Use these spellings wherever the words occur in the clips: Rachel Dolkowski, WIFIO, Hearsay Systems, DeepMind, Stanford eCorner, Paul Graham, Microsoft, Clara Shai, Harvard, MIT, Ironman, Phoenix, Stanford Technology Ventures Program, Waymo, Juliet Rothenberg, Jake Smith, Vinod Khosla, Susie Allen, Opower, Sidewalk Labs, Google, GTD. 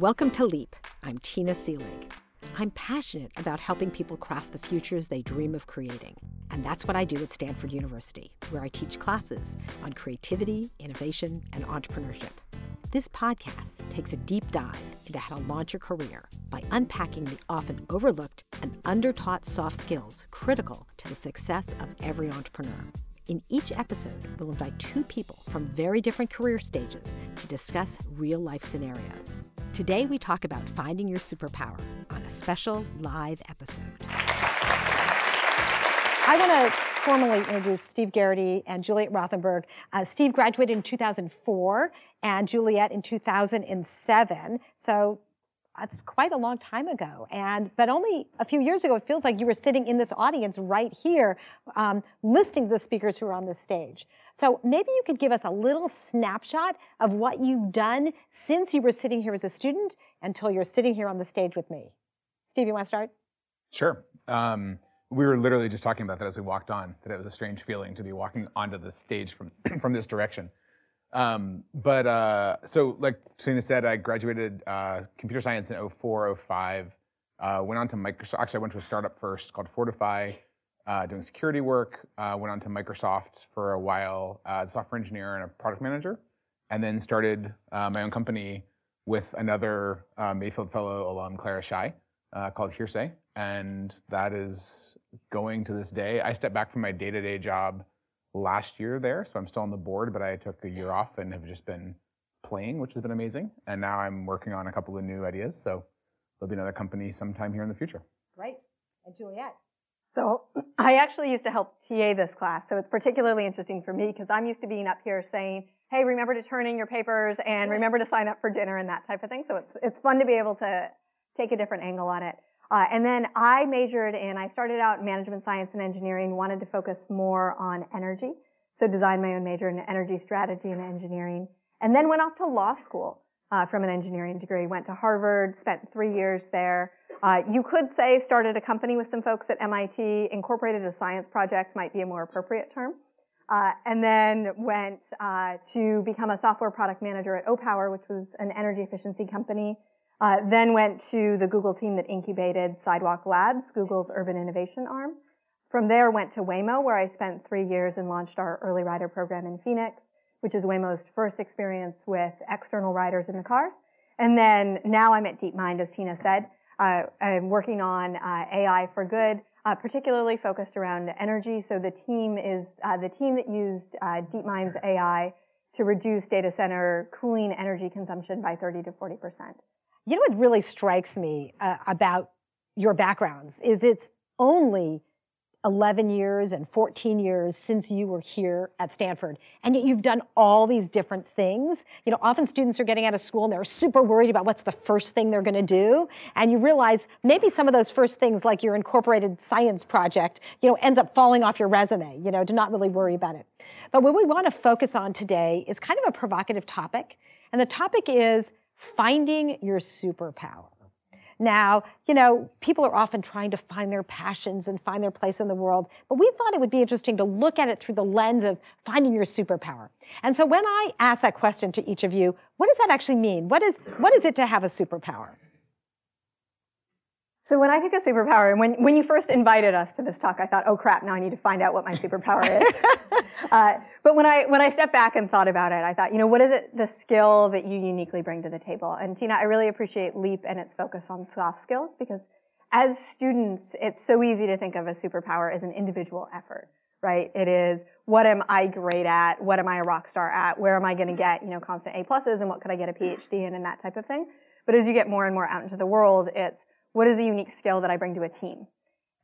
Welcome to Leap. I'm Tina Seelig. I'm passionate about helping people craft the futures they dream of creating. And that's what I do at Stanford University, where I teach classes on creativity, innovation, and entrepreneurship. This podcast takes a deep dive into how to launch your career by unpacking the often overlooked and undertaught soft skills critical to the success of every entrepreneur. In each episode, we'll invite two people from very different career stages to discuss real-life scenarios. Today, we talk about finding your superpower on a special live episode. I want to formally introduce Steve Garrity and Juliet Rothenberg. Steve graduated in 2004 and Juliet in 2007. So that's quite a long time ago, but only a few years ago, it feels like you were sitting in this audience right here, listening to the speakers who are on this stage. So maybe you could give us a little snapshot of what you've done since you were sitting here as a student until you're sitting here on the stage with me. Steve, you want to start? Sure. We were literally just talking about that as we walked on, that it was a strange feeling to be walking onto the stage from from this direction. So like Tina said, I graduated computer science in 04, 05, went on to Microsoft. Actually, I went to a startup first called Fortify, doing security work, went on to Microsoft for a while as a software engineer and a product manager, and then started my own company with another Mayfield fellow alum, Clara Shai, called Hearsay, and that is going to this day. I stepped back from my day-to-day job last year there, so I'm still on the board, but I took a year off and have just been playing, which has been amazing. And now I'm working on a couple of new ideas, so there'll be another company sometime here in the future. Great. And Juliet? So I actually used to help TA this class, so it's particularly interesting for me because I'm used to being up here saying, hey, remember to turn in your papers and remember to sign up for dinner and that type of thing. So it's fun to be able to take a different angle on it. And then I majored and I started out in management science and engineering, wanted to focus more on energy. So designed my own major in energy strategy and engineering. And then went off to law school from an engineering degree. Went to Harvard, spent 3 years there. You could say started a company with some folks at MIT, incorporated a science project, might be a more appropriate term. And then went to become a software product manager at Opower, which was an energy efficiency company. Then went to the Google team that incubated Sidewalk Labs, Google's urban innovation arm. From there, went to Waymo, where I spent 3 years and launched our early rider program in Phoenix, which is Waymo's first experience with external riders in the cars. And then now I'm at DeepMind, as Tina said. I'm working on AI for good, particularly focused around energy. So the team is the team that used DeepMind's AI to reduce data center cooling energy consumption by 30 to 40%. You know what really strikes me about your backgrounds is it's only 11 years and 14 years since you were here at Stanford, and yet you've done all these different things. You know, often students are getting out of school and they're super worried about what's the first thing they're going to do, and you realize maybe some of those first things, like your incorporated science project, you know, ends up falling off your resume, you know, to not really worry about it. But what we want to focus on today is kind of a provocative topic, and the topic is finding your superpower. Now, you know, people are often trying to find their passions and find their place in the world, but we thought it would be interesting to look at it through the lens of finding your superpower. And so when I ask that question to each of you, what does that actually mean? What is it to have a superpower? So when I think of superpower, and when you first invited us to this talk, I thought, oh crap, now I need to find out what my superpower is. But when I stepped back and thought about it, I thought, you know, what is it, the skill that you uniquely bring to the table? And Tina, I really appreciate LEAP and its focus on soft skills, because as students, it's so easy to think of a superpower as an individual effort, right? It is, what am I great at? What am I a rock star at? Where am I going to get, you know, constant A+s, and what could I get a PhD in, and that type of thing. But as you get more and more out into the world, it's, what is a unique skill that I bring to a team?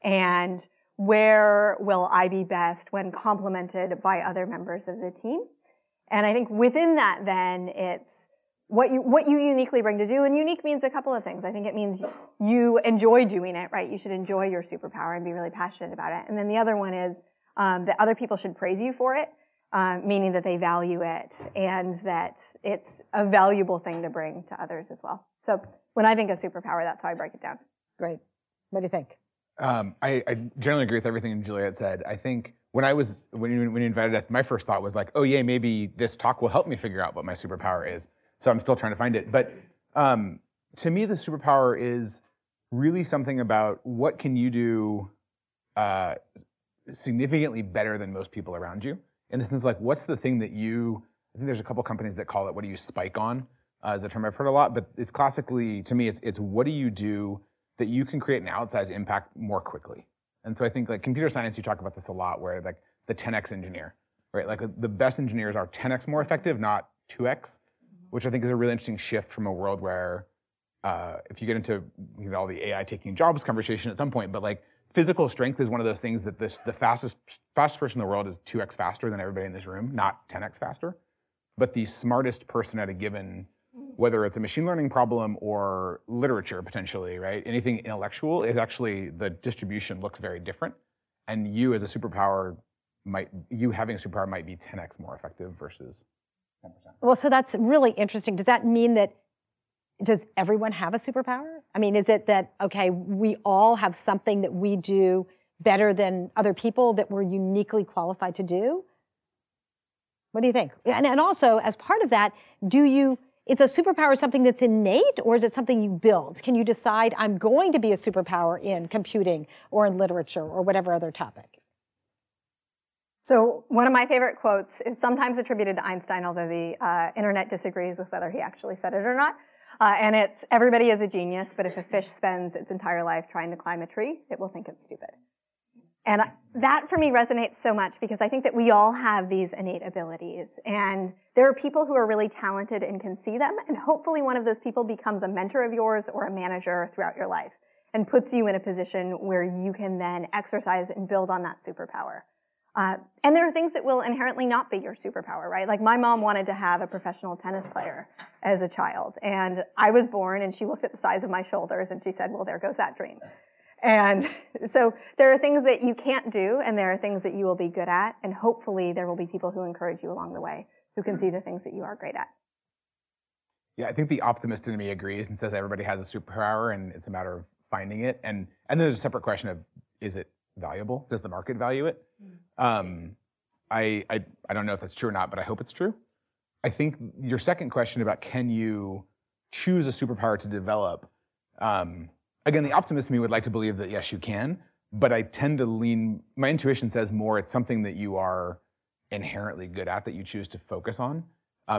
And where will I be best when complemented by other members of the team? And I think within that then, it's what you uniquely bring to do. And unique means a couple of things. I think it means you enjoy doing it, right? You should enjoy your superpower and be really passionate about it. And then the other one is that other people should praise you for it, meaning that they value it and that it's a valuable thing to bring to others as well. So when I think of superpower, that's how I break it down. Great. What do you think? I generally agree with everything Juliet said. I think when you invited us, my first thought was like, oh yeah, maybe this talk will help me figure out what my superpower is. So I'm still trying to find it. But to me, the superpower is really something about what can you do significantly better than most people around you. In the sense, like, what's the thing that you, I think there's a couple companies that call it, what do you spike on, is a term I've heard a lot, but it's classically, to me, it's what do you do that you can create an outsized impact more quickly. And so I think, like, computer science, you talk about this a lot, where, like, the 10x engineer, right? Like, the best engineers are 10x more effective, not 2x, which I think is a really interesting shift from a world where, if you get into, you know, all the AI taking jobs conversation at some point, but, like, physical strength is one of those things that the fastest person in the world is 2x faster than everybody in this room, not 10x faster. But the smartest person at a given, whether it's a machine learning problem or literature potentially, right? Anything intellectual is actually, the distribution looks very different. And you as a superpower might be 10x more effective versus 10%. Well, so that's really interesting. Does that mean that, does everyone have a superpower? I mean, is it that, okay, we all have something that we do better than other people that we're uniquely qualified to do? What do you think? And also, as part of that, is a superpower something that's innate, or is it something you build? Can you decide, I'm going to be a superpower in computing or in literature or whatever other topic? So one of my favorite quotes is sometimes attributed to Einstein, although the internet disagrees with whether he actually said it or not. And it's, everybody is a genius, but if a fish spends its entire life trying to climb a tree, it will think it's stupid. And that, for me, resonates so much, because I think that we all have these innate abilities. And there are people who are really talented and can see them, and hopefully one of those people becomes a mentor of yours or a manager throughout your life and puts you in a position where you can then exercise and build on that superpower. And there are things that will inherently not be your superpower, right? Like, my mom wanted to have a professional tennis player as a child. And I was born, and she looked at the size of my shoulders, and she said, well, there goes that dream. And so there are things that you can't do, and there are things that you will be good at, and hopefully there will be people who encourage you along the way who can see the things that you are great at. Yeah, I think the optimist in me agrees and says everybody has a superpower, and it's a matter of finding it. And then there's a separate question of, is it valuable? Does the market value it? I don't know if that's true or not, but I hope it's true. I think your second question about can you choose a superpower to develop, again, the optimist in me would like to believe that, yes, you can, but I tend to lean, my intuition says more it's something that you are inherently good at that you choose to focus on.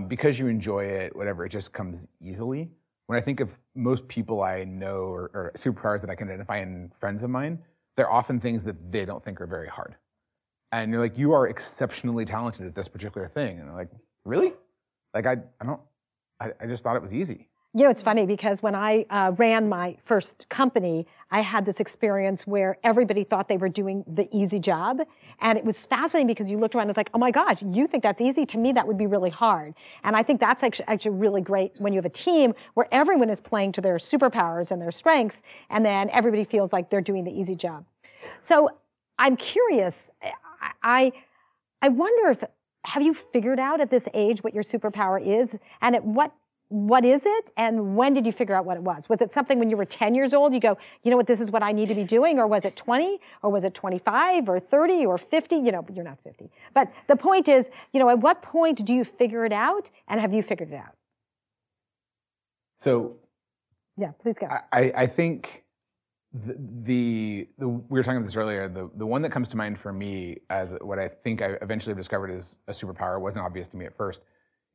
Because you enjoy it, whatever, it just comes easily. When I think of most people I know or superpowers that I can identify in friends of mine, they're often things that they don't think are very hard. And you're like, you are exceptionally talented at this particular thing. And I'm like, really? Like, I just thought it was easy. You know, it's funny, because when I ran my first company, I had this experience where everybody thought they were doing the easy job. And it was fascinating, because you looked around and it's like, oh my gosh, you think that's easy? To me, that would be really hard. And I think that's actually really great when you have a team where everyone is playing to their superpowers and their strengths, and then everybody feels like they're doing the easy job. So I'm curious, I wonder if, have you figured out at this age what your superpower is, and at what is it, and when did you figure out what it was? Was it something when you were 10 years old, you go, you know what, this is what I need to be doing, or was it 20, or was it 25, or 30, or 50? You know, you're not 50. But the point is, you know, at what point do you figure it out, and have you figured it out? So, yeah, please go. I think we were talking about this earlier, the one that comes to mind for me as what I think I eventually discovered is a superpower, wasn't obvious to me at first,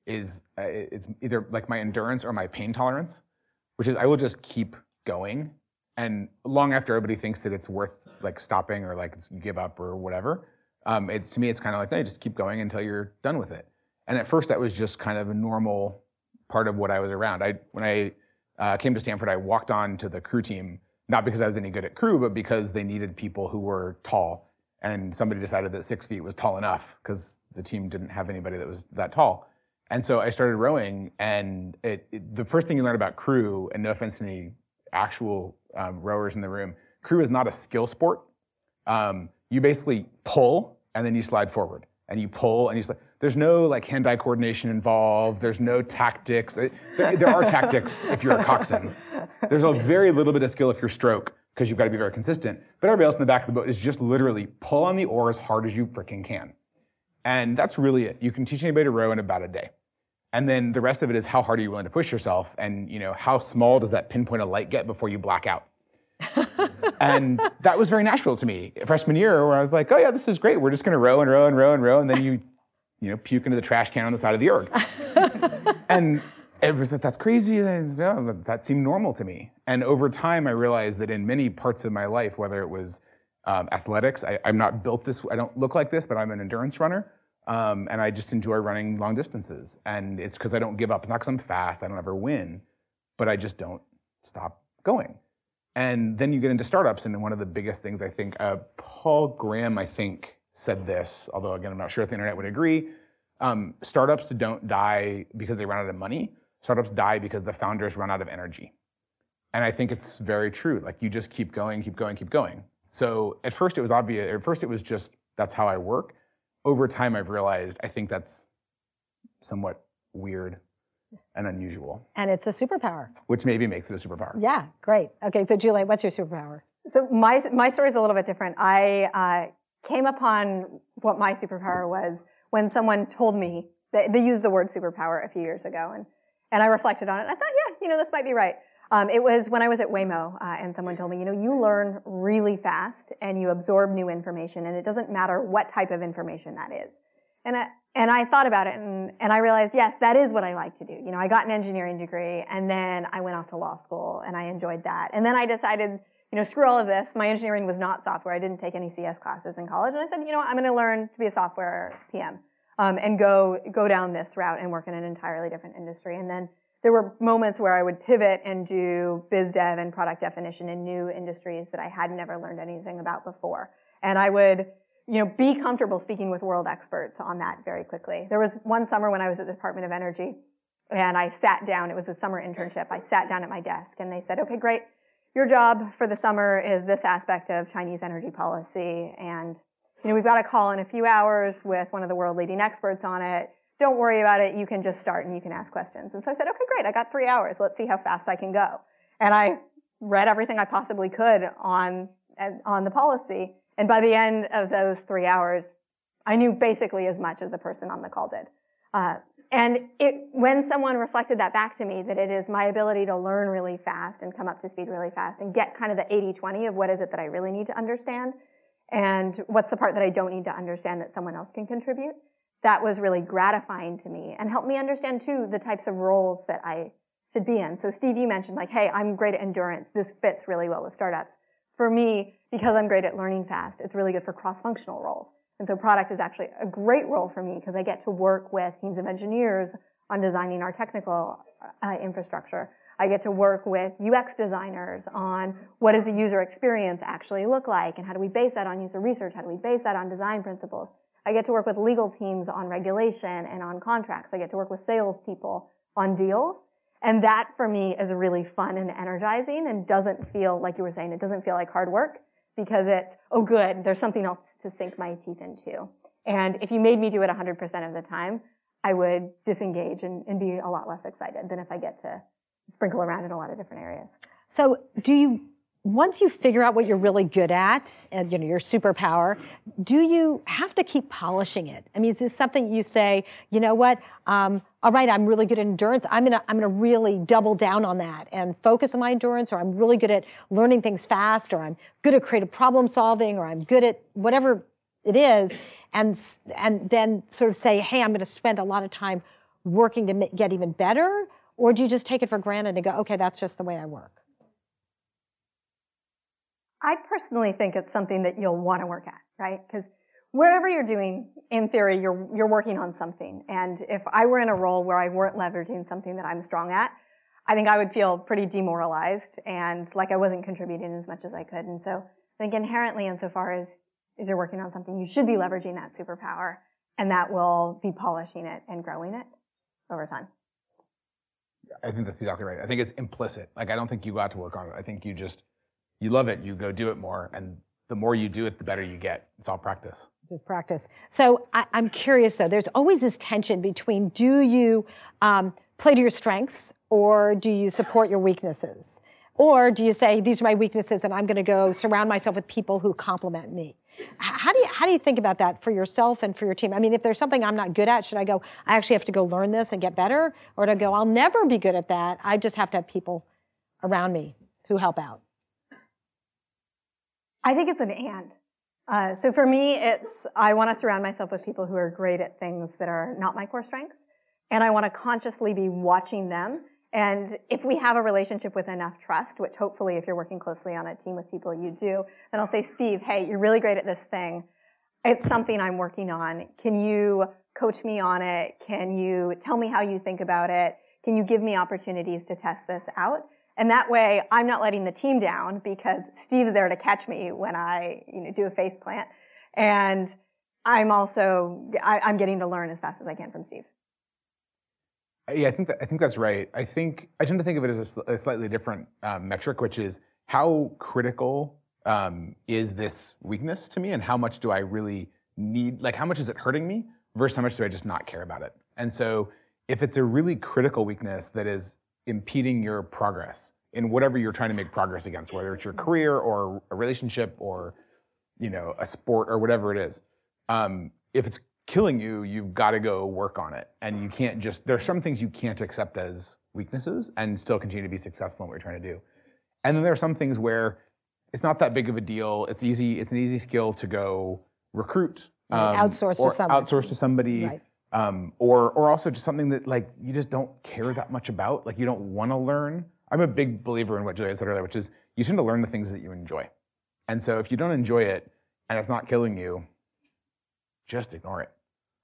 is it's either like my endurance or my pain tolerance, which is I will just keep going, and long after everybody thinks that it's worth like stopping or like it's give up or whatever, it's, to me it's kind of like, no, you just keep going until you're done with it. And at first that was just kind of a normal part of what I was around. When I came to Stanford, I walked on to the crew team, not because I was any good at crew, but because they needed people who were tall, and somebody decided that 6 feet was tall enough because the team didn't have anybody that was that tall. And so I started rowing, and the first thing you learn about crew, and no offense to any actual rowers in the room, crew is not a skill sport. You basically pull, and then you slide forward, and you pull, and you slide. There's no like hand-eye coordination involved. There's no tactics. There are tactics if you're a coxswain. There's a very little bit of skill if you're stroke, because you've got to be very consistent. But everybody else in the back of the boat is just literally pull on the oar as hard as you freaking can. And that's really it. You can teach anybody to row in about a day. And then the rest of it is how hard are you willing to push yourself, and you know, how small does that pinpoint of light get before you black out? And that was very natural to me freshman year, where I was like, oh yeah, this is great. We're just going to row and row and row and row, and then you puke into the trash can on the side of the org. And it was like, that's crazy. And yeah, that seemed normal to me. And over time, I realized that in many parts of my life, whether it was athletics, I'm not built this. I don't look like this, but I'm an endurance runner. And I just enjoy running long distances. And it's because I don't give up. It's not because I'm fast. I don't ever win. But I just don't stop going. And then you get into startups. And one of the biggest things, I think, Paul Graham, said this, although, again, I'm not sure if the internet would agree. Startups don't die because they run out of money. Startups die because the founders run out of energy. And I think it's very true. Like, you just keep going, keep going, keep going. So at first it was obvious. At first it was just, that's how I work. Over time, I've realized I think that's somewhat weird and unusual. And it's a superpower. Which maybe makes it a superpower. Yeah, great. Okay, so Juliet, what's your superpower? So my story is a little bit different. I came upon what my superpower was when someone told me, they used the word superpower a few years ago, and I reflected on it. And I thought, this might be right. It was when I was at Waymo, and someone told me, you learn really fast and you absorb new information, and it doesn't matter what type of information that is. And I thought about it, and I realized, yes, that is what I like to do. I got an engineering degree, and then I went off to law school, and I enjoyed that. And then I decided, screw all of this. My engineering was not software. I didn't take any CS classes in college. And I said, I'm going to learn to be a software PM, and go down this route and work in an entirely different industry. And then there were moments where I would pivot and do biz dev and product definition in new industries that I had never learned anything about before. And I would, be comfortable speaking with world experts on that very quickly. There was one summer when I was at the Department of Energy, and I sat down. It was a summer internship. I sat down at my desk, and they said, okay, great. Your job for the summer is this aspect of Chinese energy policy, and we've got a call in a few hours with one of the world leading experts on it. Don't worry about it. You can just start and you can ask questions. And so I said, okay, great. I got 3 hours. Let's see how fast I can go. And I read everything I possibly could on the policy. And by the end of those 3 hours, I knew basically as much as the person on the call did. When someone reflected that back to me, that it is my ability to learn really fast and come up to speed really fast and get kind of the 80-20 of what is it that I really need to understand and what's the part that I don't need to understand that someone else can contribute, that was really gratifying to me and helped me understand, too, the types of roles that I should be in. So, Steve, you mentioned, hey, I'm great at endurance. This fits really well with startups. For me, because I'm great at learning fast, it's really good for cross-functional roles. And so product is actually a great role for me because I get to work with teams of engineers on designing our technical infrastructure. I get to work with UX designers on what does the user experience actually look like and how do we base that on user research? How do we base that on design principles? I get to work with legal teams on regulation and on contracts. I get to work with salespeople on deals. And that for me is really fun and energizing and doesn't feel, like you were saying, it doesn't feel like hard work. Because it's, oh good, there's something else to sink my teeth into. And if you made me do it 100% of the time, I would disengage and be a lot less excited than if I get to sprinkle around in a lot of different areas. So once you figure out what you're really good at and your superpower, do you have to keep polishing it? I mean, is this something you say, all right, I'm really good at endurance. I'm gonna really double down on that and focus on my endurance, or I'm really good at learning things fast, or I'm good at creative problem solving, or I'm good at whatever it is, and then sort of say, hey, I'm gonna spend a lot of time working to get even better? Or do you just take it for granted and go, okay, that's just the way I work? I personally think it's something that you'll wanna work at, right? Because wherever you're doing, in theory, you're working on something. And if I were in a role where I weren't leveraging something that I'm strong at, I think I would feel pretty demoralized and like I wasn't contributing as much as I could. And so I think inherently, insofar as you're working on something, you should be leveraging that superpower, and that will be polishing it and growing it over time. I think that's exactly right. I think it's implicit. I don't think you got to work on it. I think you love it, you go do it more, and the more you do it, the better you get. It's all practice. Just practice. So I'm curious, though. There's always this tension between do you play to your strengths, or do you support your weaknesses? Or do you say, these are my weaknesses, and I'm going to go surround myself with people who compliment me? How do you think about that for yourself and for your team? I mean, if there's something I'm not good at, should I go, I actually have to go learn this and get better? Or do I go, I'll never be good at that. I just have to have people around me who help out? I think it's an and. So for me, it's I want to surround myself with people who are great at things that are not my core strengths. And I want to consciously be watching them. And if we have a relationship with enough trust, which hopefully if you're working closely on a team with people you do, then I'll say, Steve, hey, you're really great at this thing. It's something I'm working on. Can you coach me on it? Can you tell me how you think about it? Can you give me opportunities to test this out? And that way, I'm not letting the team down because Steve's there to catch me when I do a face plant. And I'm also, I'm getting to learn as fast as I can from Steve. Yeah, I think that's right. I tend to think of it as a slightly different metric, which is how critical is this weakness to me and how much do I really need, like how much is it hurting me versus how much do I just not care about it? And so if it's a really critical weakness that is impeding your progress in whatever you're trying to make progress against, whether it's your career or a relationship or a sport or whatever it is, if it's killing you, you've got to go work on it. And you can't just, there's some things you can't accept as weaknesses and still continue to be successful in what you're trying to do. And then there are some things where it's not that big of a deal. It's easy, it's an easy skill to go recruit. Outsource to somebody. Right. Or also just something that like you just don't care that much about, like you don't want to learn. I'm a big believer in what Juliet said earlier, which is you tend to learn the things that you enjoy. And so if you don't enjoy it and it's not killing you, just ignore it.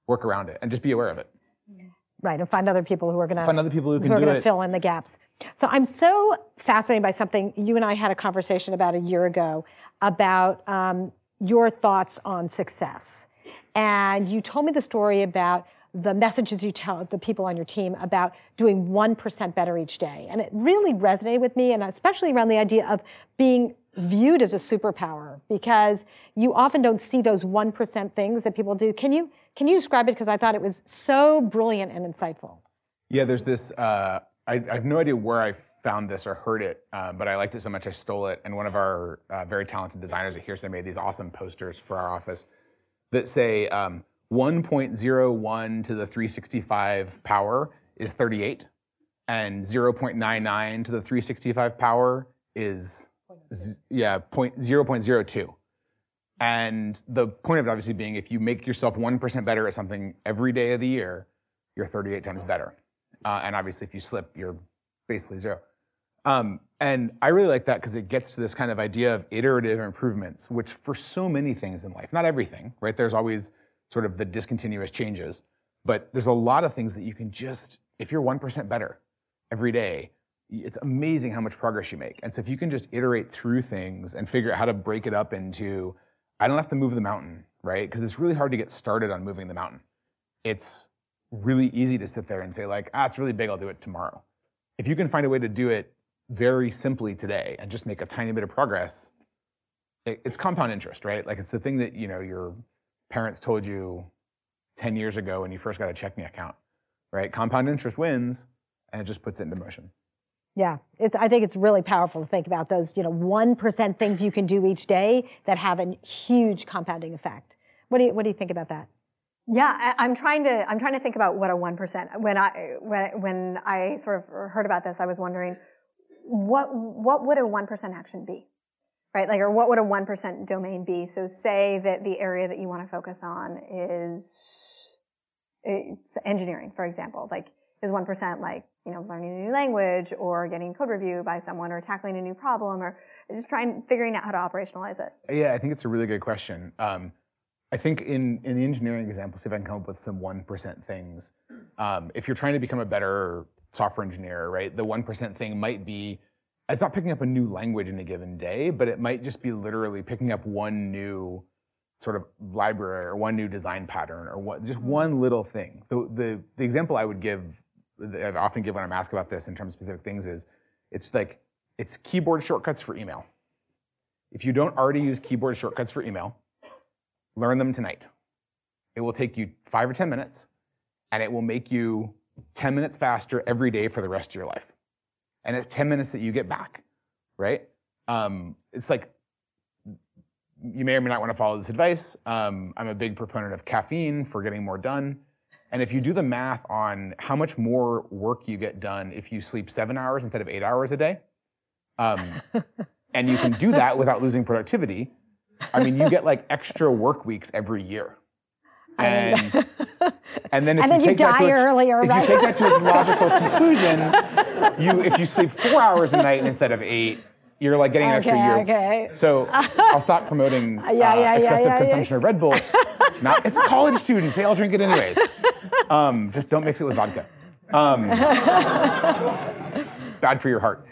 Work around it and just be aware of it. Right, and find other people who are going to fill in the gaps. So I'm so fascinated by something. You and I had a conversation about a year ago about your thoughts on success. And you told me the story about the messages you tell the people on your team about doing 1% better each day. And it really resonated with me, and especially around the idea of being viewed as a superpower, because you often don't see those 1% things that people do. Can you describe it? Because I thought it was so brilliant and insightful. Yeah, there's this, I have no idea where I found this or heard it, but I liked it so much I stole it. And one of our very talented designers at Hearsay made these awesome posters for our office that say 1.01 to the 365 power is 38, and 0.99 to the 365 power is 0.02. And the point of it obviously being if you make yourself 1% better at something every day of the year, you're 38 times better. And obviously if you slip, you're basically zero. And I really like that because it gets to this kind of idea of iterative improvements, which for so many things in life, not everything, right? There's always sort of the discontinuous changes, but there's a lot of things that you can just, if you're 1% better every day, it's amazing how much progress you make. And so if you can just iterate through things and figure out how to break it up into, I don't have to move the mountain, right? Because it's really hard to get started on moving the mountain. It's really easy to sit there and say like, it's really big, I'll do it tomorrow. If you can find a way to do it very simply today and just make a tiny bit of progress, it's compound interest, right? Like it's the thing that your parents told you 10 years ago when you first got a checking account, right? Compound interest wins, and it just puts it into motion. Yeah, I think it's really powerful to think about those 1% things you can do each day that have a huge compounding effect. What do you think about that? Yeah, I'm trying to think about what a 1%. When I sort of heard about this, I was wondering what would a 1% action be, right? Like, or what would a 1% domain be? So say that the area that you want to focus on is engineering, for example. Like, is 1% like learning a new language or getting code review by someone or tackling a new problem or just figuring out how to operationalize it? Yeah, I think it's a really good question. I think in the engineering example, see if I can come up with some 1% things. If you're trying to become a better software engineer, right, the 1% thing might be, it's not picking up a new language in a given day, but it might just be literally picking up one new sort of library or one new design pattern or just one little thing. The example I would give, that I often give when I'm asked about this in terms of specific things is, it's keyboard shortcuts for email. If you don't already use keyboard shortcuts for email, learn them tonight. It will take you 5 or 10 minutes, and it will make you 10 minutes faster every day for the rest of your life. And it's 10 minutes that you get back, right? It's like you may or may not want to follow this advice. I'm a big proponent of caffeine for getting more done. And if you do the math on how much more work you get done if you sleep 7 hours instead of 8 hours a day, and you can do that without losing productivity, I mean, you get like extra work weeks every year. And then if you take that to its logical conclusion, if you sleep 4 hours a night instead of 8, you're like getting an extra year. Okay. So I'll stop promoting excessive consumption of Red Bull. It's college students. They all drink it anyways. Just don't mix it with vodka. Bad for your heart.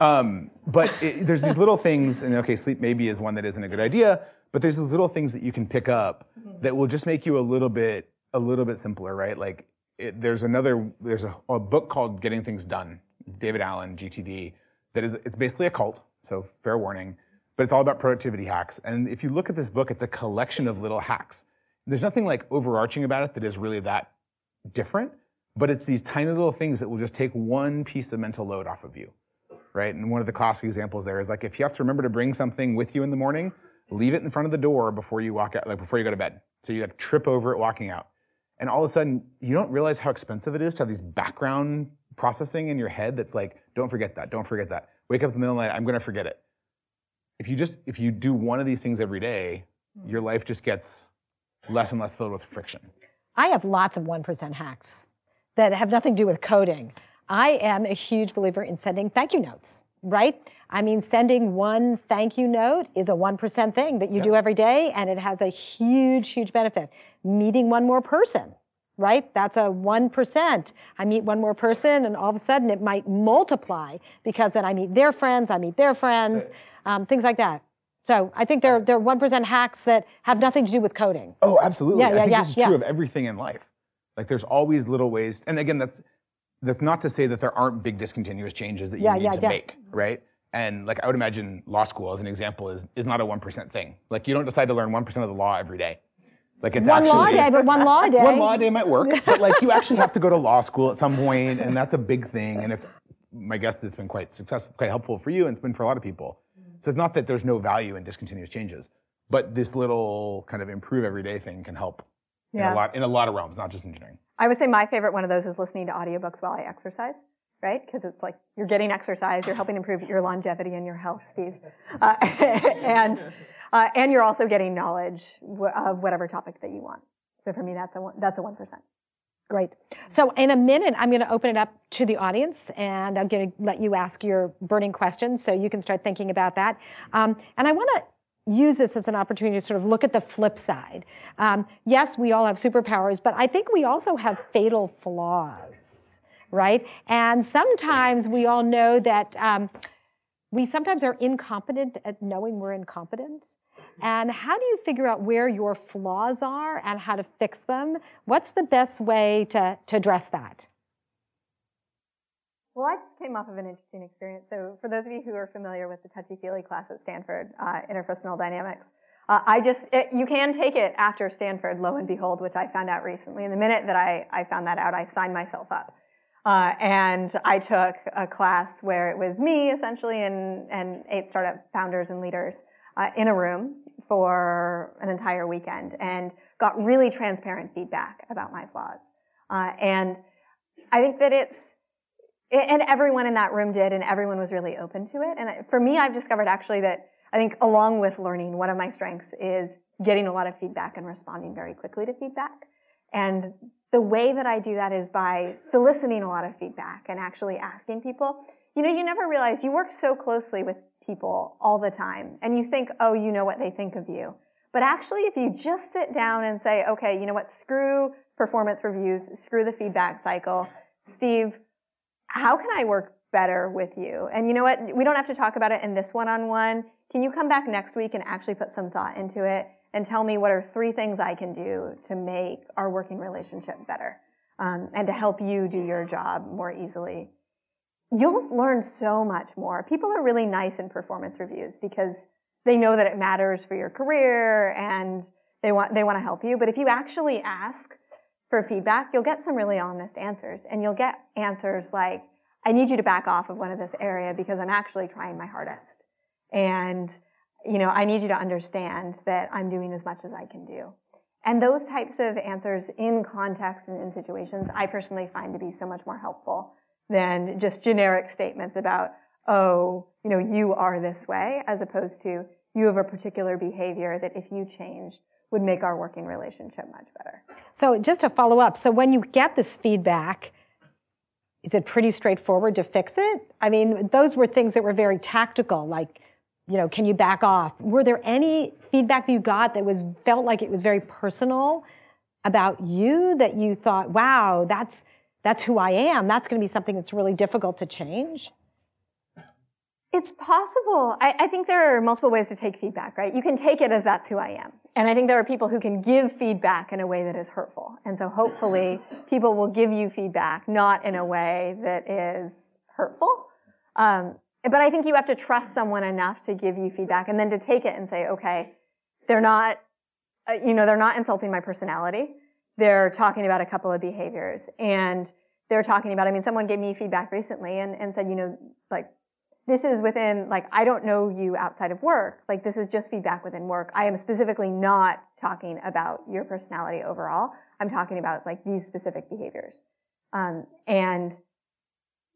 But there's these little things, and okay, sleep maybe is one that isn't a good idea, but there's these little things that you can pick up that will just make you a little bit simpler, right? Like there's a book called Getting Things Done, David Allen, GTD, it's basically a cult, so fair warning, but it's all about productivity hacks. And if you look at this book, it's a collection of little hacks. There's nothing like overarching about it that is really that different, but it's these tiny little things that will just take one piece of mental load off of you, right? And one of the classic examples there is like, if you have to remember to bring something with you in the morning, leave it in front of the door before you walk out, like before you go to bed. So you like trip over it walking out. And all of a sudden, you don't realize how expensive it is to have these background processing in your head that's like, don't forget that, don't forget that. Wake up in the middle of the night, I'm gonna forget it. If you do one of these things every day, your life just gets less and less filled with friction. I have lots of 1% hacks that have nothing to do with coding. I am a huge believer in sending thank you notes, right? I mean, sending one thank you note is a 1% thing that you do every day, and it has a huge, huge benefit. Meeting one more person, right? That's a 1%. I meet one more person, and all of a sudden it might multiply because then I meet their friends, things like that. So I think there are 1% hacks that have nothing to do with coding. Oh, absolutely. I think this is true of everything in life. Like there's always little ways, and again, that's not to say that there aren't big discontinuous changes that you need to make, right? And like I would imagine law school, as an example, is not a 1% thing. Like you don't decide to learn 1% of the law every day. Like it's one law a day. One law a day might work, but like you actually have to go to law school at some point, and that's a big thing. And it's my guess is it's been quite successful, quite helpful for you, and it's been for a lot of people. So it's not that there's no value in discontinuous changes, but this little kind of improve everyday thing can help in a lot of realms, not just engineering. I would say my favorite one of those is listening to audiobooks while I exercise, right? Because it's like you're getting exercise, you're helping improve your longevity and your health, Steve. And you're also getting knowledge of whatever topic that you want. So for me, that's a 1%. Great. So in a minute, I'm going to open it up to the audience, and I'm going to let you ask your burning questions so you can start thinking about that. And I want to use this as an opportunity to sort of look at the flip side. Yes, we all have superpowers, but I think we also have fatal flaws, right? And sometimes we all know that we sometimes are incompetent at knowing we're incompetent. And how do you figure out where your flaws are and how to fix them? What's the best way to address that? Well, I just came off of an interesting experience. So for those of you who are familiar with the touchy-feely class at Stanford, interpersonal dynamics, you can take it after Stanford, lo and behold, which I found out recently. And the minute that I found that out, I signed myself up. And I took a class where it was me, essentially, and 8 startup founders and leaders in a room for an entire weekend, and got really transparent feedback about my flaws. And I think that and everyone in that room did, and everyone was really open to it. And for me, I've discovered actually that I think along with learning, one of my strengths is getting a lot of feedback and responding very quickly to feedback. And the way that I do that is by soliciting a lot of feedback and actually asking people. You know, you never realize you work so closely with people all the time, and you think, oh, you know what they think of you. But actually, if you just sit down and say, okay, you know what, screw performance reviews, screw the feedback cycle. Steve, how can I work better with you? And you know what, we don't have to talk about it in this one-on-one. Can you come back next week and actually put some thought into it and tell me what are 3 things I can do to make our working relationship better and to help you do your job more easily? You'll learn so much more. People are really nice in performance reviews because they know that it matters for your career and they want to help you. But if you actually ask for feedback, you'll get some really honest answers. And you'll get answers like, I need you to back off of one of this area because I'm actually trying my hardest. And you know, I need you to understand that I'm doing as much as I can do. And those types of answers in context and in situations, I personally find to be so much more helpful than just generic statements about, oh, you know, you are this way, as opposed to you have a particular behavior that if you changed would make our working relationship much better. So just to follow up, so when you get this feedback, is it pretty straightforward to fix it? I mean, those were things that were very tactical, like, you know, can you back off? Were there any feedback that you got that was felt like it was very personal about you, that you thought, wow, that's who I am. That's going to be something that's really difficult to change? It's possible. I think there are multiple ways to take feedback, right? You can take it as that's who I am. And I think there are people who can give feedback in a way that is hurtful. And so hopefully people will give you feedback not in a way that is hurtful. But I think you have to trust someone enough to give you feedback and then to take it and say, okay, they're not, you know, they're not insulting my personality. They're talking about a couple of behaviors. And they're talking about, I mean, someone gave me feedback recently and said, you know, like, this is within, like, I don't know you outside of work. Like, this is just feedback within work. I am specifically not talking about your personality overall. I'm talking about, like, these specific behaviors. And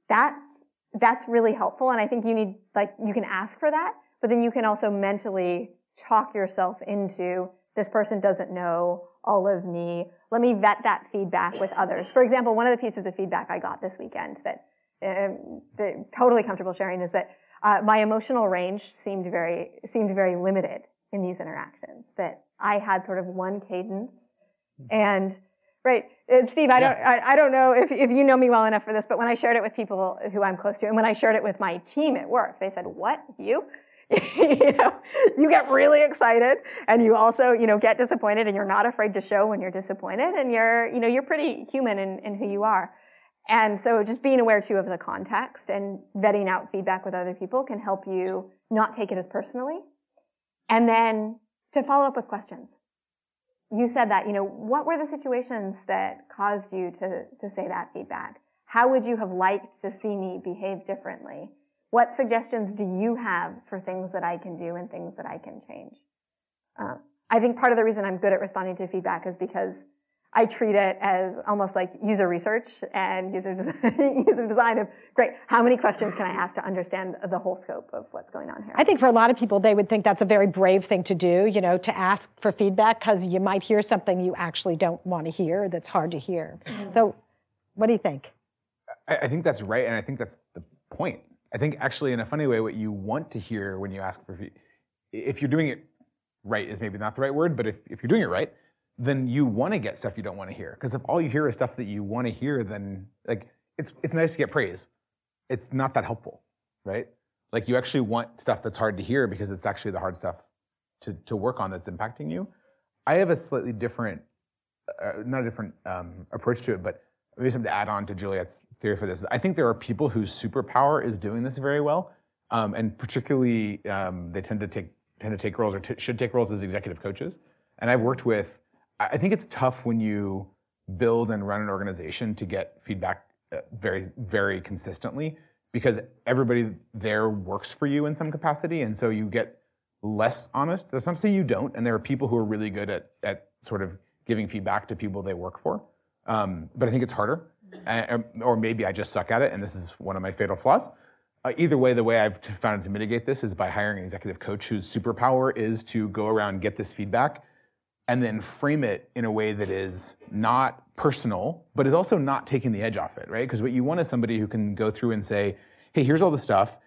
that's really helpful, and I think you need, like, you can ask for that, but then you can also mentally talk yourself into, this person doesn't know all of me. Let me vet that feedback with others. For example, one of the pieces of feedback I got this weekend that I'm totally comfortable sharing is that my emotional range seemed very limited in these interactions, that I had sort of one cadence. And right. And Steve, I don't know if you know me well enough for this, but when I shared it with people who I'm close to, and when I shared it with my team at work, they said, what, you? You know, you get really excited, and you also, you know, get disappointed, and you're not afraid to show when you're disappointed, and you're pretty human in who you are. And so just being aware, too, of the context and vetting out feedback with other people can help you not take it as personally. And then to follow up with questions. You said that, you know, what were the situations that caused you to say that feedback? How would you have liked to see me behave differently? What suggestions do you have for things that I can do and things that I can change? I think part of the reason I'm good at responding to feedback is because I treat it as almost like user research and user design of, great, how many questions can I ask to understand the whole scope of what's going on here? I think for a lot of people, they would think that's a very brave thing to do, you know, to ask for feedback, because you might hear something you actually don't want to hear that's hard to hear. Mm-hmm. So what do you think? I think that's right, and I think that's the point. I think actually, in a funny way, what you want to hear when you ask for feedback, if you're doing it right is maybe not the right word, but if you're doing it right, then you want to get stuff you don't want to hear. Because if all you hear is stuff that you want to hear, then, like, it's nice to get praise. It's not that helpful, right? Like, you actually want stuff that's hard to hear, because it's actually the hard stuff to work on that's impacting you. I have a slightly different, approach to it, but maybe something to add on to Juliet's theory for this. I think there are people whose superpower is doing this very well, and particularly they tend to take roles or should take roles as executive coaches. And I've worked with, I think it's tough when you build and run an organization to get feedback very, very consistently, because everybody there works for you in some capacity, and so you get less honest. That's not to say you don't, and there are people who are really good at sort of giving feedback to people they work for, but I think it's harder, or maybe I just suck at it, and this is one of my fatal flaws. Either way, the way I've found to mitigate this is by hiring an executive coach whose superpower is to go around, get this feedback, and then frame it in a way that is not personal, but is also not taking the edge off it, right? Because what you want is somebody who can go through and say, hey, here's all the stuff.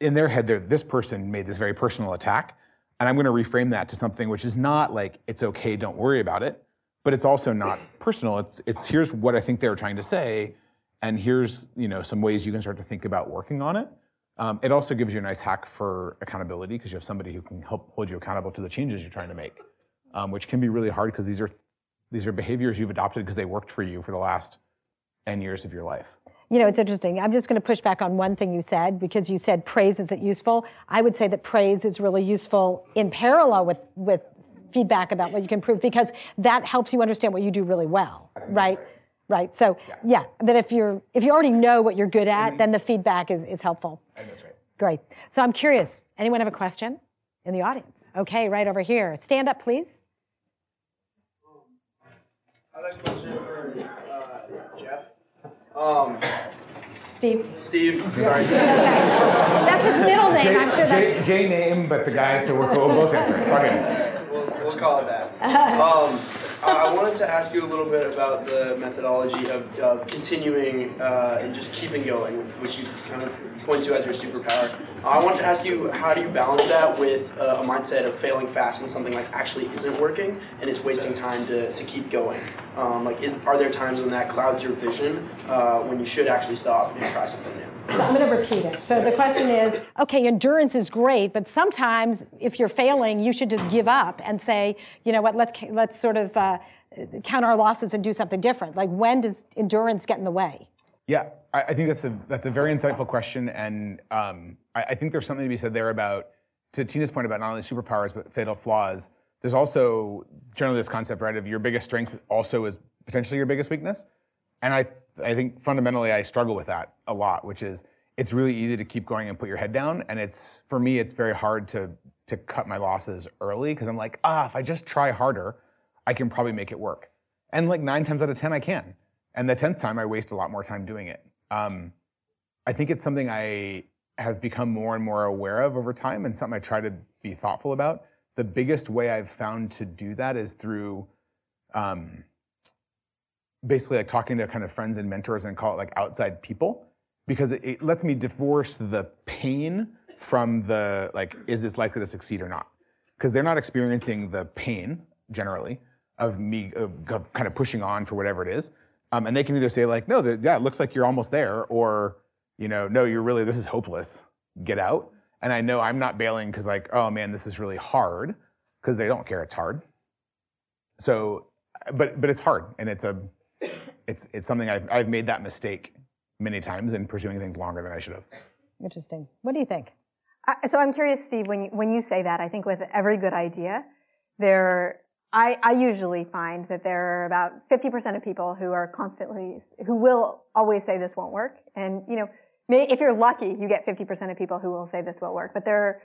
In their head, this person made this very personal attack, and I'm going to reframe that to something which is not like, it's okay, don't worry about it, but it's also not personal. It's here's what I think they were trying to say, and here's, you know, some ways you can start to think about working on it. It also gives you a nice hack for accountability, because you have somebody who can help hold you accountable to the changes you're trying to make. Which can be really hard, because these are behaviors you've adopted because they worked for you for the last 10 years of your life. You know, it's interesting. I'm just going to push back on one thing you said, because you said praise isn't useful. I would say that praise is really useful in parallel with feedback about what you can improve, because that helps you understand what you do really well, right? Right. So, yeah, but if you already know what you're good at, then the feedback is helpful. I think that's right. Great. So I'm curious. Anyone have a question? in the audience. Okay, right over here. Stand up, please. I have a question for Jeff. Steve. Steve, sorry. Okay. That's his middle name, I'm sure that's... J name, but the guy, so we're both answering. Okay. We'll call it that. I wanted to ask you a little bit about the methodology of continuing and just keeping going, which you kind of point to as your superpower. I wanted to ask you, how do you balance that with a mindset of failing fast when something like actually isn't working and it's wasting time to keep going? Like, are there times when that clouds your vision when you should actually stop and try something new? So I'm going to repeat it. So the question is, okay, endurance is great, but sometimes if you're failing, you should just give up and say, you know what, let's sort of count our losses and do something different. Like, when does endurance get in the way? Yeah, I think that's a very insightful question, and I think there's something to be said there about, to Tina's point about not only superpowers but fatal flaws. There's also generally this concept, right, of your biggest strength also is potentially your biggest weakness, and I think fundamentally I struggle with that a lot, which is it's really easy to keep going and put your head down, and it's, for me, it's very hard to cut my losses early because I'm like, if I just try harder, I can probably make it work, and like 9 times out of 10 I can. And the 10th time, I waste a lot more time doing it. I think it's something I have become more and more aware of over time, and something I try to be thoughtful about. The biggest way I've found to do that is through basically like talking to kind of friends and mentors, and call it like outside people, because it lets me divorce the pain from the, like, is this likely to succeed or not? Because they're not experiencing the pain, generally, of me of kind of pushing on for whatever it is. And they can either say like, no, yeah, it looks like you're almost there, or, you know, no, you're really, this is hopeless, get out. And I know I'm not bailing because like, oh man, this is really hard, because they don't care it's hard. So, but it's hard, and it's something I've made that mistake many times in pursuing things longer than I should have. Interesting. What do you think? So I'm curious, Steve, when you say that, I think with every good idea, I usually find that there are about 50% of people who are constantly, who will always say this won't work. And, you know, if you're lucky, you get 50% of people who will say this will work. But there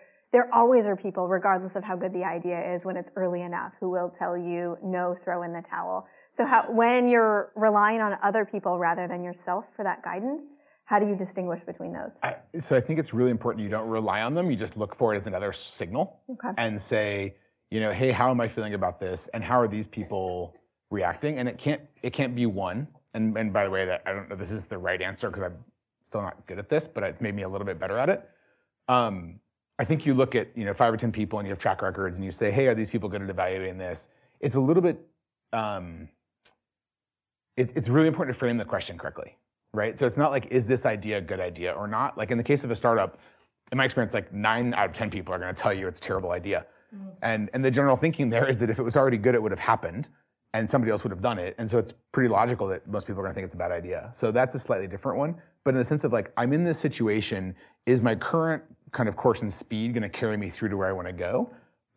always are people, regardless of how good the idea is, when it's early enough, who will tell you, no, throw in the towel. So when you're relying on other people rather than yourself for that guidance, how do you distinguish between those? So I think it's really important you don't rely on them. You just look for it as another signal, okay, and say, you know, hey, how am I feeling about this, and how are these people reacting? And it can't be one. And by the way, that I don't know this is the right answer because I'm still not good at this, but it made me a little bit better at it. I think you look at, you know, 5 or 10 people, and you have track records, and you say, hey, are these people good at evaluating this? It's a little bit. It's really important to frame the question correctly, right? So it's not like, is this idea a good idea or not? Like in the case of a startup, in my experience, like 9 out of 10 people are going to tell you it's a terrible idea. And the general thinking there is that if it was already good, it would have happened, and somebody else would have done it. And so it's pretty logical that most people are going to think it's a bad idea. So that's a slightly different one. But in the sense of like, I'm in this situation, is my current kind of course and speed going to carry me through to where I want to go?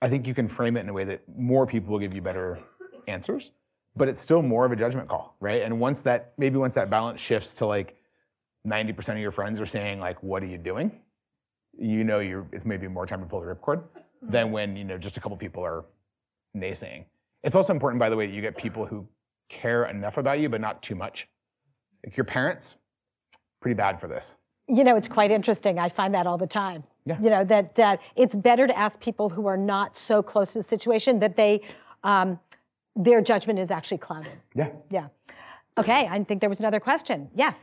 I think you can frame it in a way that more people will give you better answers, but it's still more of a judgment call, right? And once that balance shifts to like 90% of your friends are saying like, what are you doing? You know, it's maybe more time to pull the ripcord than when, you know, just a couple people are naysaying. It's also important, by the way, that you get people who care enough about you, but not too much. Like your parents, pretty bad for this. You know, it's quite interesting. I find that all the time. Yeah. You know, that it's better to ask people who are not so close to the situation that they, their judgment is actually clouded. Yeah. Yeah. Okay, I think there was another question. Yes.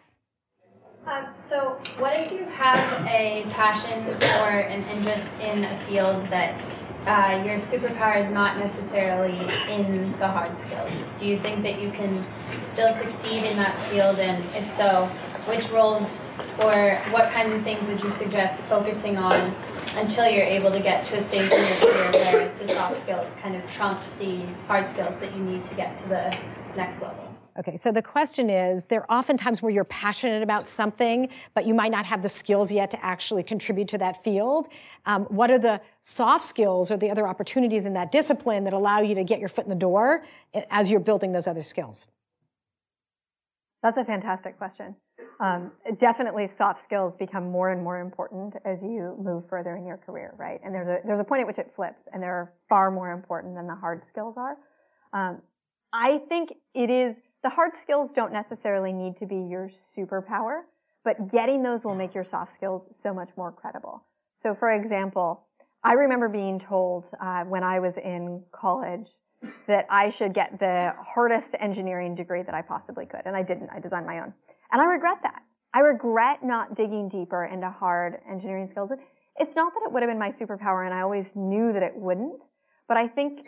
So what if you have a passion or an interest in a field that your superpower is not necessarily in the hard skills? Do you think that you can still succeed in that field? And if so, which roles or what kinds of things would you suggest focusing on until you're able to get to a stage in your career where the soft skills kind of trump the hard skills that you need to get to the next level? Okay, so the question is, there are often times where you're passionate about something, but you might not have the skills yet to actually contribute to that field. What are the soft skills or the other opportunities in that discipline that allow you to get your foot in the door as you're building those other skills? That's a fantastic question. Definitely soft skills become more and more important as you move further in your career, right? And there's a point at which it flips, and they're far more important than the hard skills are. I think the hard skills don't necessarily need to be your superpower, but getting those will make your soft skills so much more credible. So for example, I remember being told when I was in college that I should get the hardest engineering degree that I possibly could, and I didn't. I designed my own. And I regret that. I regret not digging deeper into hard engineering skills. It's not that it would have been my superpower, and I always knew that it wouldn't, but I think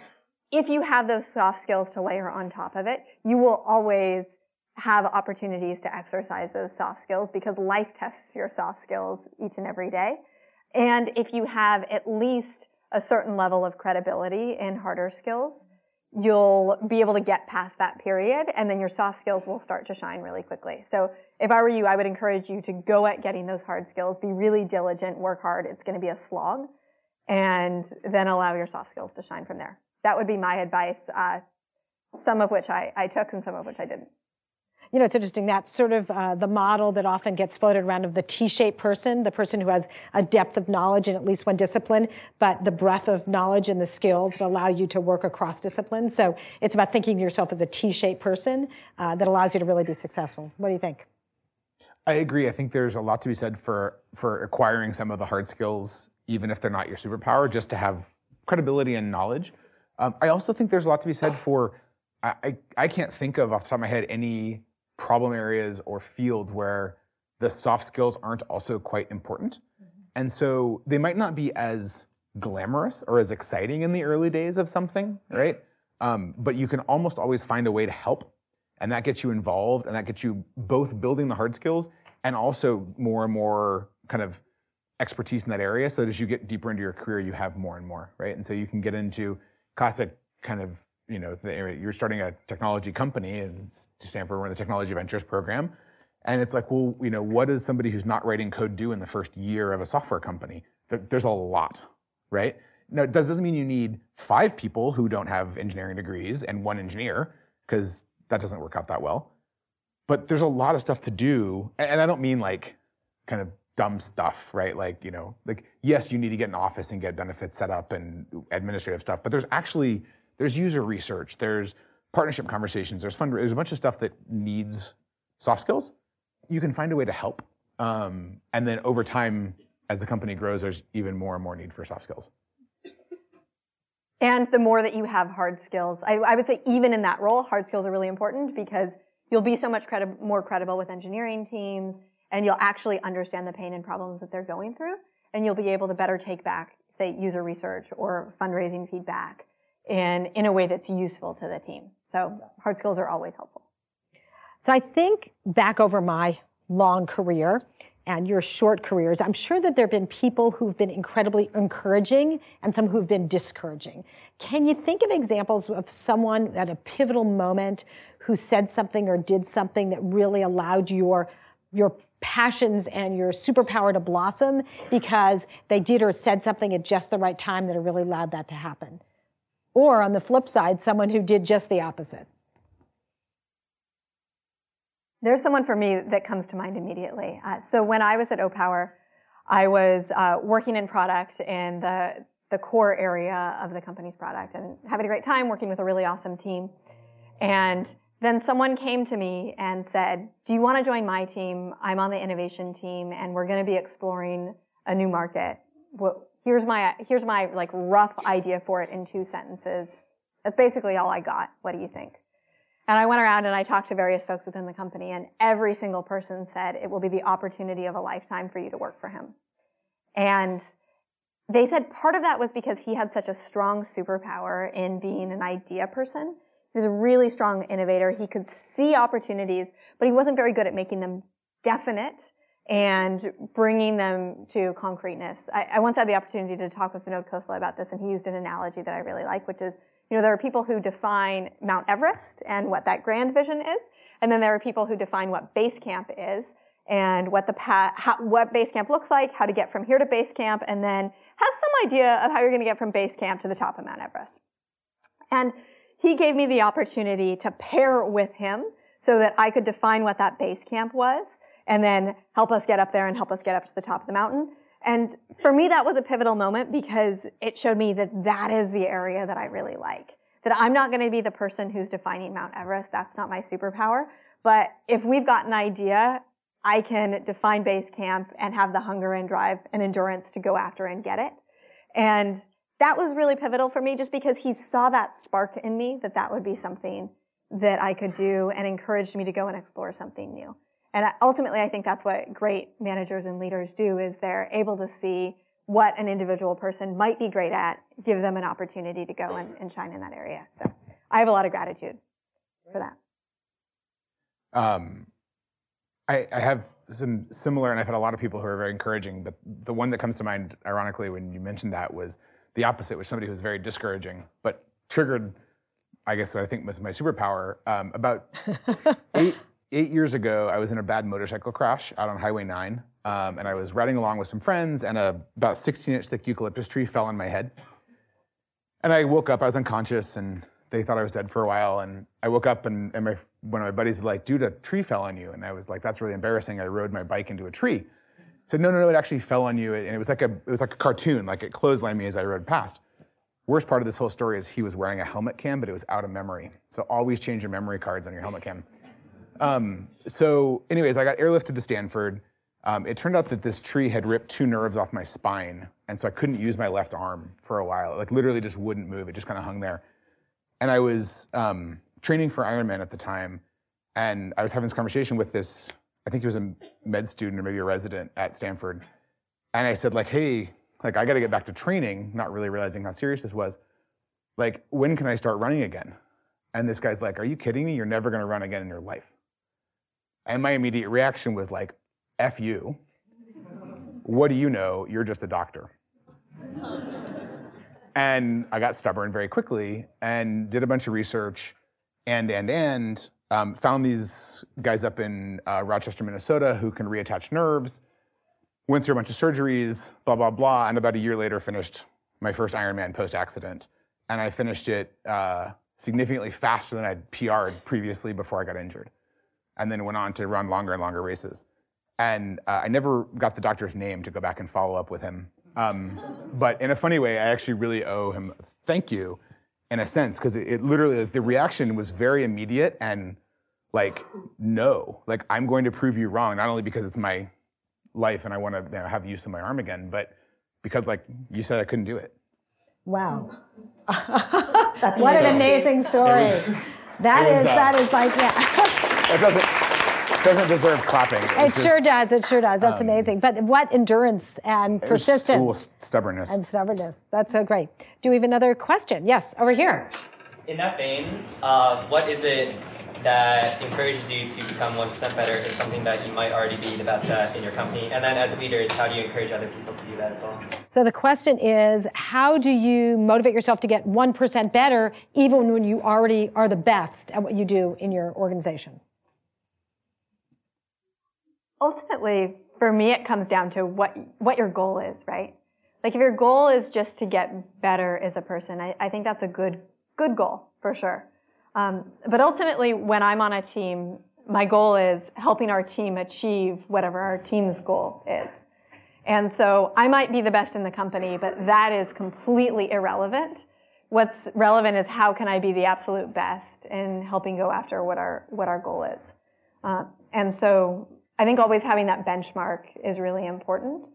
if you have those soft skills to layer on top of it, you will always have opportunities to exercise those soft skills because life tests your soft skills each and every day. And if you have at least a certain level of credibility in harder skills, you'll be able to get past that period, and then your soft skills will start to shine really quickly. So if I were you, I would encourage you to go at getting those hard skills, be really diligent, work hard. It's going to be a slog, and then allow your soft skills to shine from there. That would be my advice, some of which I took and some of which I didn't. You know, it's interesting, that's sort of the model that often gets floated around of the T-shaped person, the person who has a depth of knowledge in at least one discipline, but the breadth of knowledge and the skills that allow you to work across disciplines. So it's about thinking of yourself as a T-shaped person that allows you to really be successful. What do you think? I agree. I think there's a lot to be said for acquiring some of the hard skills, even if they're not your superpower, just to have credibility and knowledge. I also think there's a lot to be said for, I can't think of off the top of my head any problem areas or fields where the soft skills aren't also quite important. Mm-hmm. And so they might not be as glamorous or as exciting in the early days of something, right? But you can almost always find a way to help, and that gets you involved, and that gets you both building the hard skills and also more and more kind of expertise in that area, so that as you get deeper into your career, you have more and more, right? And so you can get into classic kind of, you know, you're starting a technology company, and it's Stanford, we're in the Technology Ventures Program, and it's like, well, you know, what does somebody who's not writing code do in the first year of a software company? There's a lot, right? Now, it doesn't mean you need 5 people who don't have engineering degrees and 1 engineer, because that doesn't work out that well. But there's a lot of stuff to do, and I don't mean like kind of dumb stuff, right? Like, you know, like, yes, you need to get an office and get benefits set up and administrative stuff, but there's user research, there's partnership conversations, there's fundraising, there's a bunch of stuff that needs soft skills. You can find a way to help. And then over time, as the company grows, there's even more and more need for soft skills. And the more that you have hard skills, I would say even in that role, hard skills are really important because you'll be so much more credible with engineering teams, and you'll actually understand the pain and problems that they're going through, and you'll be able to better take back, say, user research or fundraising feedback in a way that's useful to the team. So hard skills are always helpful. So I think back over my long career and your short careers, I'm sure that there have been people who've been incredibly encouraging and some who've been discouraging. Can you think of examples of someone at a pivotal moment who said something or did something that really allowed your passions and your superpower to blossom because they did or said something at just the right time that really allowed that to happen? Or on the flip side, someone who did just the opposite? There's someone for me that comes to mind immediately. So when I was at Opower, I was working in product in the core area of the company's product and having a great time working with a really awesome team. And then someone came to me and said, do you want to join my team? I'm on the innovation team, and we're going to be exploring a new market. Here's my like rough idea for it in 2 sentences. That's basically all I got. What do you think? And I went around and I talked to various folks within the company, and every single person said it will be the opportunity of a lifetime for you to work for him. And they said part of that was because he had such a strong superpower in being an idea person. He was a really strong innovator. He could see opportunities, but he wasn't very good at making them definite and bringing them to concreteness. I once had the opportunity to talk with Vinod Khosla about this, and he used an analogy that I really like, which is, you know, there are people who define Mount Everest and what that grand vision is, and then there are people who define what base camp is and what what base camp looks like, how to get from here to base camp, and then have some idea of how you're going to get from base camp to the top of Mount Everest. And he gave me the opportunity to pair with him so that I could define what that base camp was and then help us get up there and help us get up to the top of the mountain. And for me, that was a pivotal moment because it showed me that that is the area that I really like, that I'm not going to be the person who's defining Mount Everest. That's not my superpower. But if we've got an idea, I can define base camp and have the hunger and drive and endurance to go after and get it. And that was really pivotal for me just because he saw that spark in me, that that would be something that I could do and encouraged me to go and explore something new. And ultimately, I think that's what great managers and leaders do, is they're able to see what an individual person might be great at, give them an opportunity to go and shine in that area. So I have a lot of gratitude for that. I have some similar, and I've had a lot of people who are very encouraging, but the one that comes to mind, ironically, when you mentioned that was the opposite, was somebody who was very discouraging, but triggered, I guess what I think was my superpower. About eight years ago, I was in a bad motorcycle crash out on Highway 9, and I was riding along with some friends, and about 16-inch thick eucalyptus tree fell on my head. And I woke up, I was unconscious, and they thought I was dead for a while, and I woke up, and one of my buddies was like, dude, a tree fell on you. And I was like, that's really embarrassing. I rode my bike into a tree. He said, no, it actually fell on you, and it was like a cartoon, like it clotheslined me as I rode past. Worst part of this whole story is he was wearing a helmet cam, but it was out of memory. So always change your memory cards on your helmet cam. So anyways, I got airlifted to Stanford. It turned out that this tree had ripped two nerves off my spine, and so I couldn't use my left arm for a while. It, like, literally just wouldn't move. It just kind of hung there. And I was training for Ironman at the time, and I was having this conversation with this, I think he was a med student or maybe a resident at Stanford, and I said, like, hey, like, I got to get back to training, not really realizing how serious this was. Like, when can I start running again? And this guy's like, are you kidding me? You're never going to run again in your life. And my immediate reaction was like, F you. What do you know? You're just a doctor. And I got stubborn very quickly and did a bunch of research and found these guys up in Rochester, Minnesota, who can reattach nerves, went through a bunch of surgeries, blah, blah, blah, and about a year later finished my first Ironman post-accident. And I finished it significantly faster than I'd PR'd previously before I got injured, and then went on to run longer and longer races. And I never got the doctor's name to go back and follow up with him. But in a funny way, I actually really owe him a thank you, in a sense, because it literally, the reaction was very immediate and like, no, like, I'm going to prove you wrong, not only because it's my life and I want to have use of my arm again, but because, like, you said I couldn't do it. Wow. That's what an amazing story. That is like, yeah. It doesn't deserve clapping. It sure does. That's amazing. But what endurance and persistence. Stubbornness. And stubbornness. That's so great. Do we have another question? Yes, over here. In that vein, what is it that encourages you to become 1% better in something that you might already be the best at in your company? And then as leaders, how do you encourage other people to do that as well? So the question is, how do you motivate yourself to get 1% better even when you already are the best at what you do in your organization? Ultimately, for me, it comes down to what your goal is, right? Like, if your goal is just to get better as a person, I think that's a good goal for sure. But ultimately, when I'm on a team, my goal is helping our team achieve whatever our team's goal is. And so I might be the best in the company, but that is completely irrelevant. What's relevant is how can I be the absolute best in helping go after what our goal is. And so I think always having that benchmark is really important,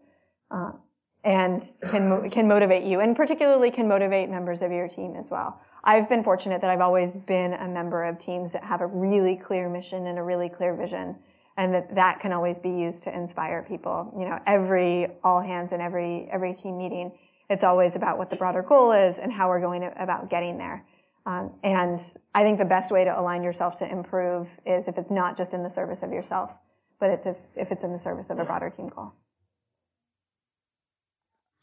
and can motivate you, and particularly can motivate members of your team as well. I've been fortunate that I've always been a member of teams that have a really clear mission and a really clear vision, and that can always be used to inspire people. You know, every all hands and every team meeting, it's always about what the broader goal is and how we're going about getting there. And I think the best way to align yourself to improve is if it's not just in the service of yourself, but it's if it's in the service of a broader team goal.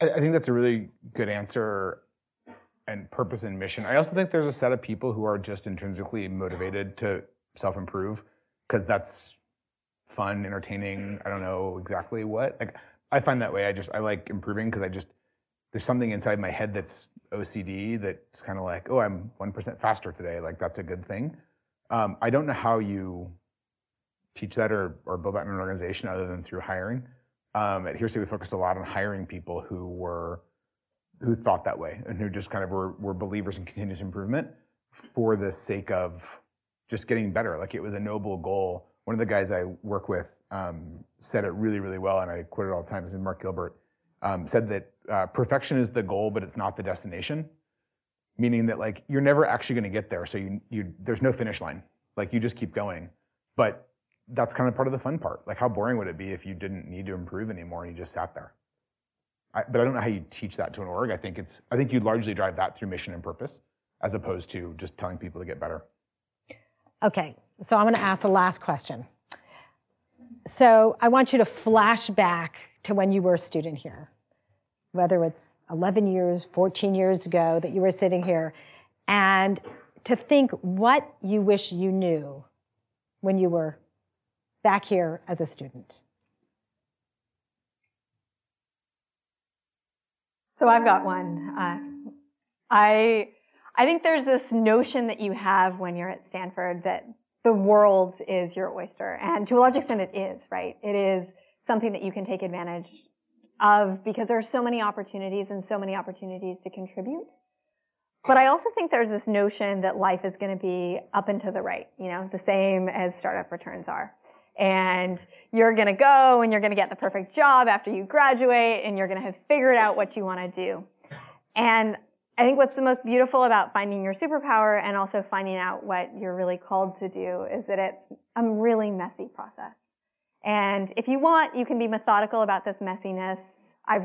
I think that's a really good answer, and purpose and mission. I also think there's a set of people who are just intrinsically motivated to self-improve because that's fun, entertaining, I don't know exactly what. Like, I find that way. I like improving because there's something inside my head that's OCD that's kind of like, oh, I'm 1% faster today. Like, that's a good thing. I don't know how you teach that or build that in an organization other than through hiring. At Hearsay, we focused a lot on hiring people who thought that way and who just kind of were believers in continuous improvement for the sake of just getting better. Like, it was a noble goal. One of the guys I work with said it really, really well, and I quote it all the time. His name is Mark Gilbert. Said that perfection is the goal, but it's not the destination. Meaning that, like, you're never actually going to get there, so there's no finish line. Like, you just keep going. But that's kind of part of the fun part. Like, how boring would it be if you didn't need to improve anymore and you just sat there? But I don't know how you teach that to an org. I think you largely drive that through mission and purpose, as opposed to just telling people to get better. Okay, so I'm going to ask the last question. So I want you to flash back to when you were a student here, whether it's 11 years, 14 years ago that you were sitting here, and to think what you wish you knew when you were back here as a student. So I've got one. I think there's this notion that you have when you're at Stanford that the world is your oyster. And to a large extent, it is, right? It is something that you can take advantage of because there are so many opportunities and so many opportunities to contribute. But I also think there's this notion that life is going to be up and to the right, you know, the same as startup returns are. And you're going to go and you're going to get the perfect job after you graduate and you're going to have figured out what you want to do. And I think what's the most beautiful about finding your superpower and also finding out what you're really called to do is that it's a really messy process. And if you want, you can be methodical about this messiness. I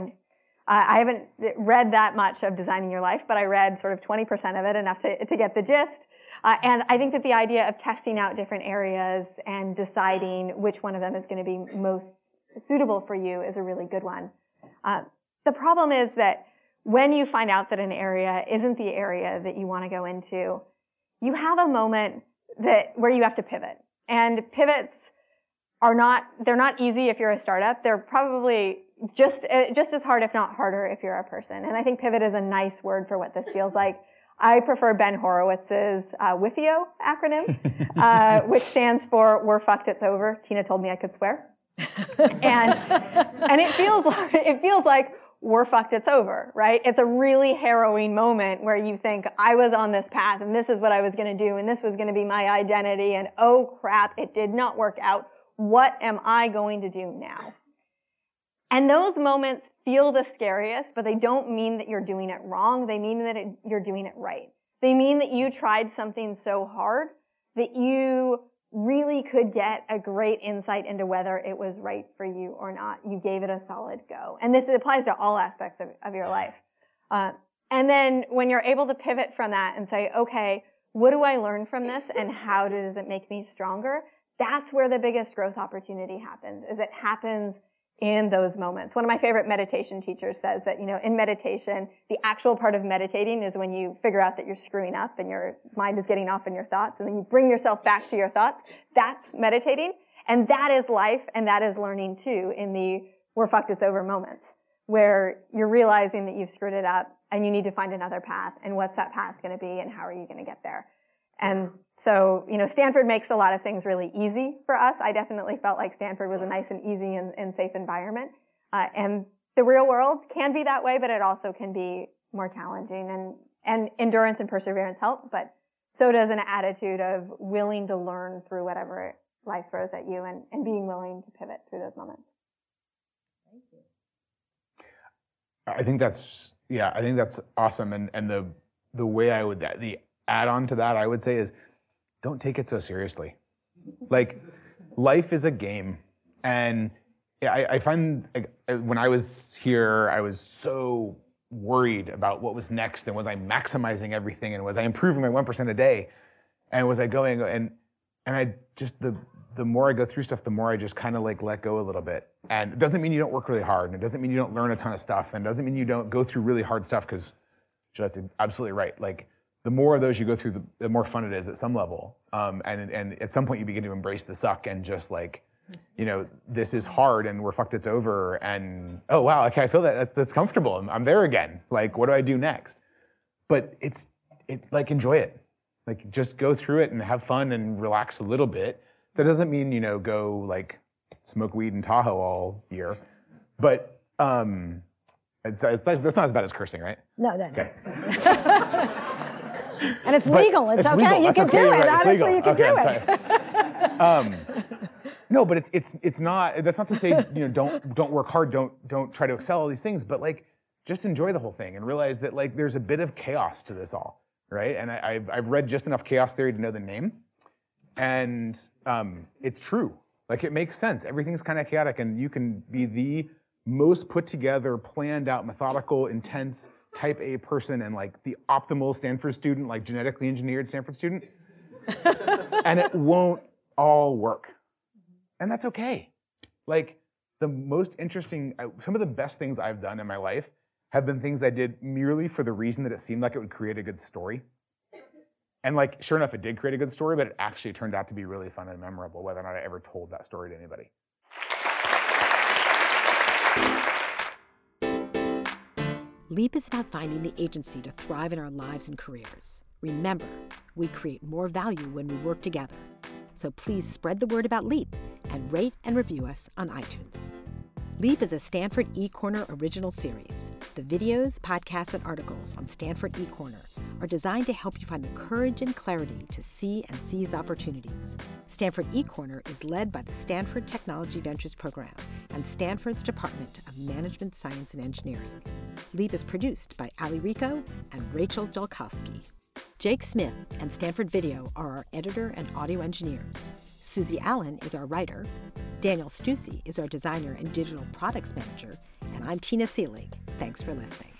haven't read that much of Designing Your Life, but I read sort of 20% of it, enough to get the gist. And I think that the idea of testing out different areas and deciding which one of them is going to be most suitable for you is a really good one. The problem is that when you find out that an area isn't the area that you want to go into, you have a moment where you have to pivot. And pivots are not easy if you're a startup. They're probably just as hard, if not harder, if you're a person. And I think pivot is a nice word for what this feels like. I prefer Ben Horowitz's WIFIO acronym, which stands for "We're fucked, it's over." Tina told me I could swear, and it feels like. We're fucked, it's over, right? It's a really harrowing moment where you think, I was on this path and this is what I was going to do and this was going to be my identity and oh crap, it did not work out. What am I going to do now? And those moments feel the scariest, but they don't mean that you're doing it wrong. They mean that you're doing it right. They mean that you tried something so hard that you really could get a great insight into whether it was right for you or not. You gave it a solid go. And this applies to all aspects of your life. And then when you're able to pivot from that and say, okay, what do I learn from this and how does it make me stronger? That's where the biggest growth opportunity happens, is it happens in those moments. One of my favorite meditation teachers says that, you know, in meditation, the actual part of meditating is when you figure out that you're screwing up and your mind is getting off in your thoughts, and then you bring yourself back to your thoughts. That's meditating, and that is life, and that is learning too, in the we're fucked, it's over moments, where you're realizing that you've screwed it up and you need to find another path, and what's that path going to be and how are you going to get there? And so, you know, Stanford makes a lot of things really easy for us. I definitely felt like Stanford was a nice and easy and safe environment. And the real world can be that way, but it also can be more challenging. And endurance and perseverance help, but so does an attitude of willing to learn through whatever life throws at you and being willing to pivot through those moments. Thank you. I think that's awesome. And the way I would... the add on to that, I would say, is don't take it so seriously. Like, life is a game. And I find, like, when I was here, I was so worried about what was next and was I maximizing everything and was I improving my 1% a day? And was I going, and I just, the more I go through stuff, the more I just kind of like let go a little bit. And it doesn't mean you don't work really hard, and it doesn't mean you don't learn a ton of stuff, and it doesn't mean you don't go through really hard stuff, because Juliet's absolutely right. Like, the more of those you go through, the more fun it is at some level. And at some point you begin to embrace the suck and just like, you know, this is hard and we're fucked, it's over. And, oh wow, okay, I feel that's comfortable. I'm there again. Like, what do I do next? But it's like, enjoy it. Like, just go through it and have fun and relax a little bit. That doesn't mean, you know, go like smoke weed in Tahoe all year, but it's that's not as bad as cursing, right? No, no. Okay. And it's legal. It's okay. Legal. You can do it. Honestly, you can do it. No, but it's not. That's not to say, you know, don't work hard. Don't try to excel all these things. But like, just enjoy the whole thing and realize that like there's a bit of chaos to this all, right? And I've read just enough chaos theory to know the name, and it's true. Like, it makes sense. Everything's kind of chaotic, and you can be the most put together, planned out, methodical, intense, type A person and like the optimal Stanford student, like genetically engineered Stanford student, and it won't all work. And that's okay. Like, the most interesting, some of the best things I've done in my life have been things I did merely for the reason that it seemed like it would create a good story. And like, sure enough, it did create a good story, but it actually turned out to be really fun and memorable, whether or not I ever told that story to anybody. Leap is about finding the agency to thrive in our lives and careers. Remember, we create more value when we work together. So please spread the word about Leap and rate and review us on iTunes. Leap is a Stanford eCorner original series. The videos, podcasts, and articles on Stanford eCorner are designed to help you find the courage and clarity to see and seize opportunities. Stanford eCorner is led by the Stanford Technology Ventures Program and Stanford's Department of Management Science and Engineering. Leap is produced by Ali Rico and Rachel Dolkowski. Jake Smith and Stanford Video are our editor and audio engineers. Susie Allen is our writer. Daniel Stucy is our designer and digital products manager. And I'm Tina Seelig. Thanks for listening.